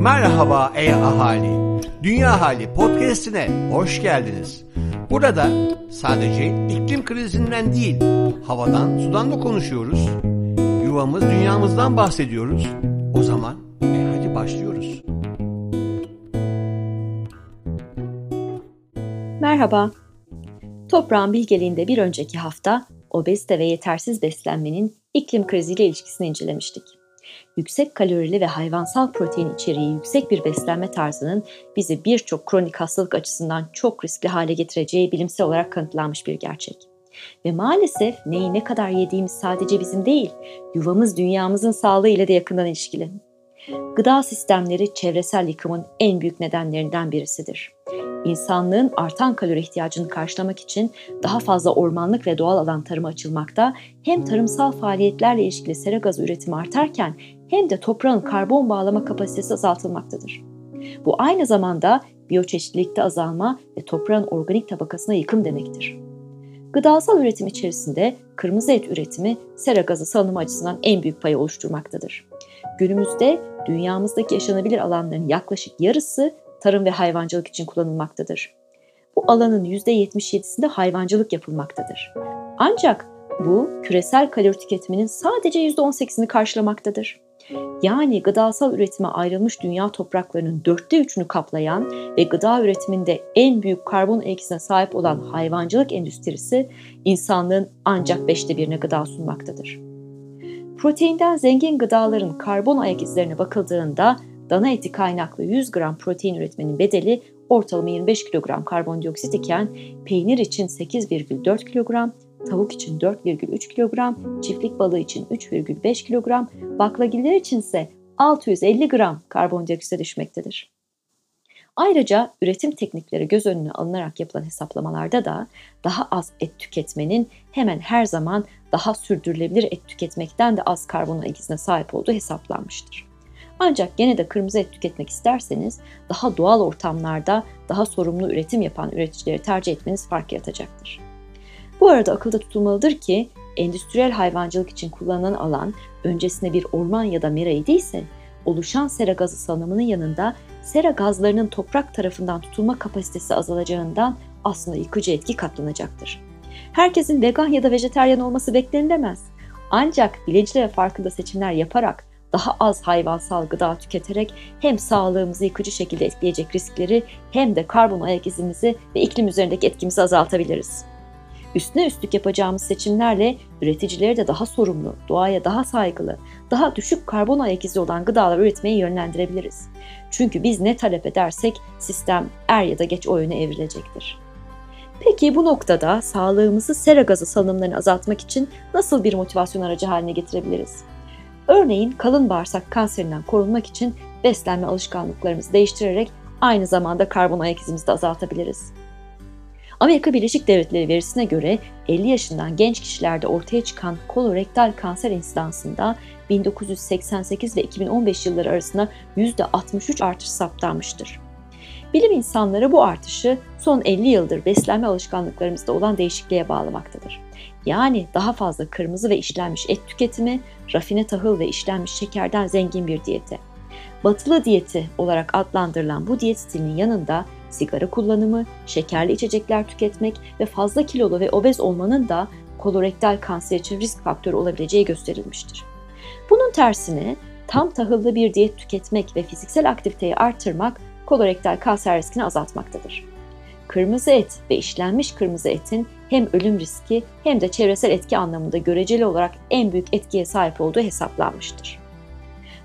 Merhaba ey ahali, Dünya Hali Podcast'ine hoş geldiniz. Burada sadece iklim krizinden değil, havadan sudan da konuşuyoruz. Yuvamız dünyamızdan bahsediyoruz. O zaman hadi başlıyoruz. Merhaba. Toprağın Bilgeliğinde bir önceki hafta obezite ve yetersiz beslenmenin iklim kriziyle ilişkisini incelemiştik. Yüksek kalorili ve hayvansal protein içeriği yüksek bir beslenme tarzının bizi birçok kronik hastalık açısından çok riskli hale getireceği bilimsel olarak kanıtlanmış bir gerçek. Ve maalesef neyi ne kadar yediğimiz sadece bizim değil, yuvamız dünyamızın sağlığı ile de yakından ilişkili. Gıda sistemleri çevresel yıkımın en büyük nedenlerinden birisidir. İnsanlığın artan kalori ihtiyacını karşılamak için daha fazla ormanlık ve doğal alan tarıma açılmakta, hem tarımsal faaliyetlerle ilişkili sera gazı üretimi artarken hem de toprağın karbon bağlama kapasitesi azaltılmaktadır. Bu aynı zamanda biyoçeşitlilikte azalma ve toprağın organik tabakasına yıkım demektir. Gıdasal üretim içerisinde kırmızı et üretimi sera gazı salınımı açısından en büyük payı oluşturmaktadır. Günümüzde dünyamızdaki yaşanabilir alanların yaklaşık yarısı tarım ve hayvancılık için kullanılmaktadır. Bu alanın %77'sinde hayvancılık yapılmaktadır. Ancak bu küresel kalori tüketiminin sadece %18'ini karşılamaktadır. Yani gıdasal üretime ayrılmış dünya topraklarının 1/4'ünü kaplayan ve gıda üretiminde en büyük karbon emisyonuna sahip olan hayvancılık endüstrisi insanlığın ancak 1/5'ine gıda sunmaktadır. Proteinden zengin gıdaların karbon ayak izlerine bakıldığında dana eti kaynaklı 100 gram protein üretmenin bedeli ortalama 25 kilogram karbondioksit iken peynir için 8,4 kilogram, tavuk için 4,3 kilogram, çiftlik balığı için 3,5 kilogram, baklagiller içinse 650 gram karbondioksite düşmektedir. Ayrıca üretim teknikleri göz önüne alınarak yapılan hesaplamalarda da daha az et tüketmenin hemen her zaman daha sürdürülebilir et tüketmekten de az karbon ayak izine sahip olduğu hesaplanmıştır. Ancak gene de kırmızı et tüketmek isterseniz daha doğal ortamlarda daha sorumlu üretim yapan üreticileri tercih etmeniz fark yaratacaktır. Bu arada akılda tutulmalıdır ki endüstriyel hayvancılık için kullanılan alan öncesinde bir orman ya da mera idiyse oluşan sera gazı salınımının yanında sera gazlarının toprak tarafından tutulma kapasitesi azalacağından aslında yıkıcı etki katlanacaktır. Herkesin vegan ya da vejetaryen olması beklenilemez. Ancak bilinçli ve farkında seçimler yaparak daha az hayvansal gıda tüketerek hem sağlığımızı yıkıcı şekilde etkileyecek riskleri hem de karbon ayak izimizi ve iklim üzerindeki etkimizi azaltabiliriz. Üstüne üstlük yapacağımız seçimlerle üreticileri de daha sorumlu, doğaya daha saygılı, daha düşük karbon ayak izi olan gıdalar üretmeye yönlendirebiliriz. Çünkü biz ne talep edersek sistem er ya da geç o yöne evrilecektir. Peki bu noktada sağlığımızı sera gazı salınımlarını azaltmak için nasıl bir motivasyon aracı haline getirebiliriz? Örneğin kalın bağırsak kanserinden korunmak için beslenme alışkanlıklarımızı değiştirerek aynı zamanda karbon ayak izimizi de azaltabiliriz. Amerika Birleşik Devletleri verisine göre 50 yaşından genç kişilerde ortaya çıkan kolorektal kanser insidansında 1988 ve 2015 yılları arasında %63 artış saptanmıştır. Bilim insanları bu artışı son 50 yıldır beslenme alışkanlıklarımızda olan değişikliğe bağlamaktadır. Yani daha fazla kırmızı ve işlenmiş et tüketimi, rafine tahıl ve işlenmiş şekerden zengin bir diyete. Batılı diyeti olarak adlandırılan bu diyet stilinin yanında sigara kullanımı, şekerli içecekler tüketmek ve fazla kilolu ve obez olmanın da kolorektal kanser için risk faktörü olabileceği gösterilmiştir. Bunun tersine tam tahıllı bir diyet tüketmek ve fiziksel aktiviteyi artırmak kolorektal kanser riskini azaltmaktadır. Kırmızı et ve işlenmiş kırmızı etin hem ölüm riski hem de çevresel etki anlamında göreceli olarak en büyük etkiye sahip olduğu hesaplanmıştır.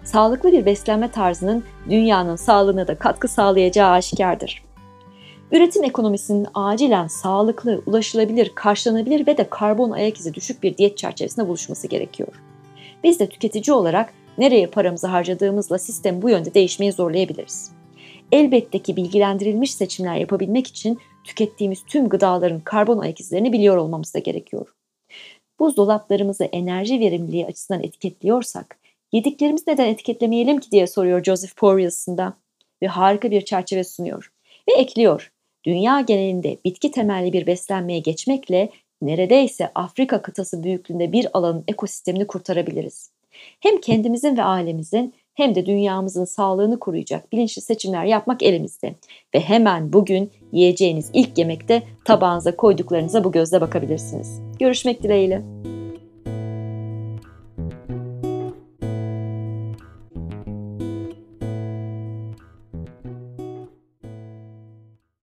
Sağlıklı bir beslenme tarzının dünyanın sağlığına da katkı sağlayacağı aşikardır. Üretim ekonomisinin acilen sağlıklı, ulaşılabilir, karşılanabilir ve de karbon ayak izi düşük bir diyet çerçevesinde buluşması gerekiyor. Biz de tüketici olarak nereye paramızı harcadığımızla sistemi bu yönde değişmeye zorlayabiliriz. Elbette ki bilgilendirilmiş seçimler yapabilmek için tükettiğimiz tüm gıdaların karbon ayak izlerini biliyor olmamız da gerekiyor. Buzdolaplarımızı enerji verimliliği açısından etiketliyorsak, yediklerimizi neden etiketlemeyelim ki diye soruyor Joseph Porius'un da ve harika bir çerçeve sunuyor. Ve ekliyor, dünya genelinde bitki temelli bir beslenmeye geçmekle neredeyse Afrika kıtası büyüklüğünde bir alanın ekosistemini kurtarabiliriz. Hem kendimizin ve ailemizin hem de dünyamızın sağlığını koruyacak bilinçli seçimler yapmak elimizde. Ve hemen bugün yiyeceğiniz ilk yemekte tabağınıza koyduklarınıza bu gözle bakabilirsiniz. Görüşmek dileğiyle.